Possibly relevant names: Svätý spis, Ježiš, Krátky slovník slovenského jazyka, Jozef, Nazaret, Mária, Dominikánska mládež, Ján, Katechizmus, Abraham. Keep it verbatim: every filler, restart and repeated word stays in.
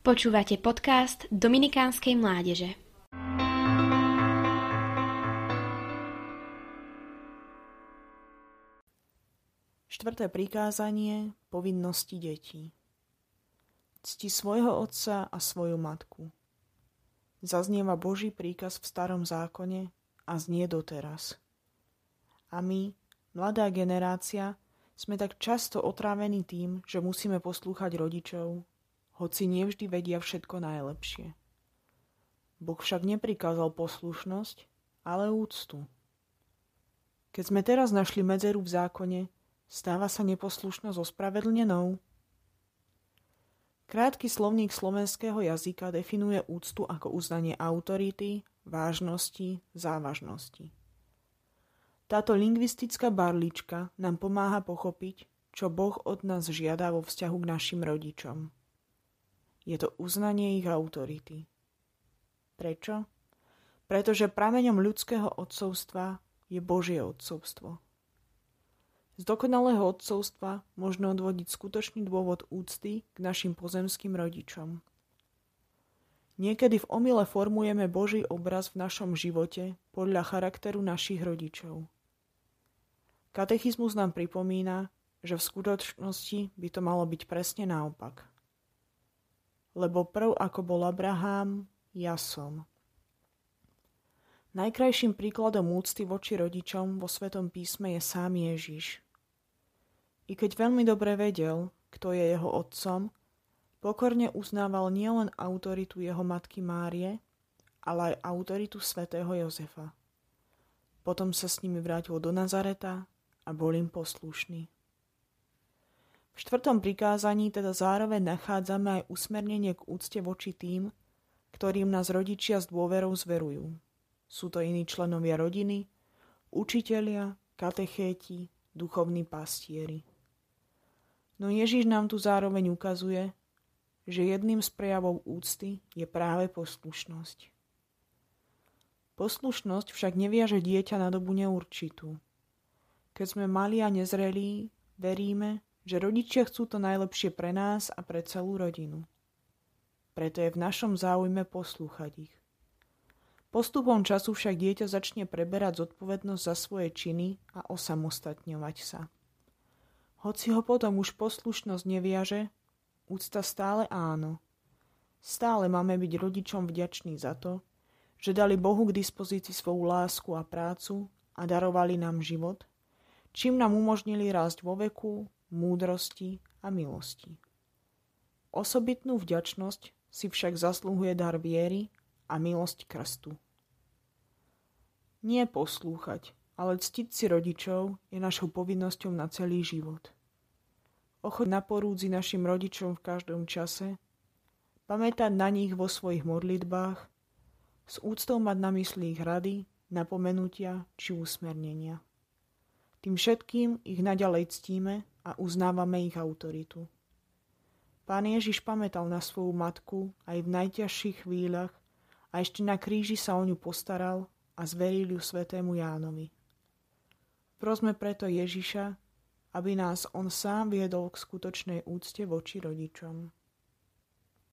Počúvate podcast Dominikánskej mládeže. Štvrté prikázanie povinnosti detí. Cti svojho otca a svoju matku. Zaznieva Boží príkaz v starom zákone a znie doteraz. A my, mladá generácia, sme tak často otrávení tým, že musíme poslúchať rodičov, hoci nevždy vedia všetko najlepšie. Boh však neprikázal poslušnosť, ale úctu. Keď sme teraz našli medzeru v zákone, stáva sa neposlušnosť ospravedlnenou? Krátky slovník slovenského jazyka definuje úctu ako uznanie autority, vážnosti, závažnosti. Táto lingvistická barlička nám pomáha pochopiť, čo Boh od nás žiada vo vzťahu k našim rodičom. Je to uznanie ich autority. Prečo? Pretože prameňom ľudského otcovstva je Božie otcovstvo. Z dokonalého otcovstva možno odvodiť skutočný dôvod úcty k našim pozemským rodičom. Niekedy v omyle formujeme Boží obraz v našom živote podľa charakteru našich rodičov. Katechizmus nám pripomína, že v skutočnosti by to malo byť presne naopak. Lebo prv ako bol Abraham, ja som. Najkrajším príkladom úcty voči rodičom vo Svätom písme je sám Ježiš. I keď veľmi dobre vedel, kto je jeho otcom, pokorne uznával nielen autoritu jeho matky Márie, ale aj autoritu svätého Jozefa. Potom sa s nimi vrátil do Nazareta a bol im poslušný. V štvrtom prikázaní teda zároveň nachádzame aj usmernenie k úcte voči tým, ktorým nás rodičia s dôverou zverujú. Sú to iní členovia rodiny, učitelia, katechéti, duchovní pastieri. No Ježiš nám tu zároveň ukazuje, že jedným z prejavov úcty je práve poslušnosť. Poslušnosť však neviaže dieťa na dobu neurčitú. Keď sme mali a nezrelí, veríme, že rodičia chcú to najlepšie pre nás a pre celú rodinu. Preto je v našom záujme poslúchať ich. Postupom času však dieťa začne preberať zodpovednosť za svoje činy a osamostatňovať sa. Hoci ho potom už poslušnosť neviaže, úcta stále áno. Stále máme byť rodičom vďační za to, že dali Bohu k dispozícii svoju lásku a prácu a darovali nám život, čím nám umožnili rásť vo veku, múdrosti a milosti. Osobitnú vďačnosť si však zaslúhuje dar viery a milosť krstu. Nie poslúchať, ale ctiť si rodičov je našou povinnosťou na celý život. Ochoť na porúdzi našim rodičom v každom čase, pamätať na nich vo svojich modlitbách, s úctou mať na mysli ich rady, napomenutia či usmernenia. Tým všetkým ich naďalej ctíme a uznávame ich autoritu. Pán Ježiš pamätal na svoju matku aj v najťažších chvíľach a ešte na kríži sa o ňu postaral a zveril ju svätému Jánovi. Prosme preto Ježiša, aby nás on sám viedol k skutočnej úcte voči rodičom.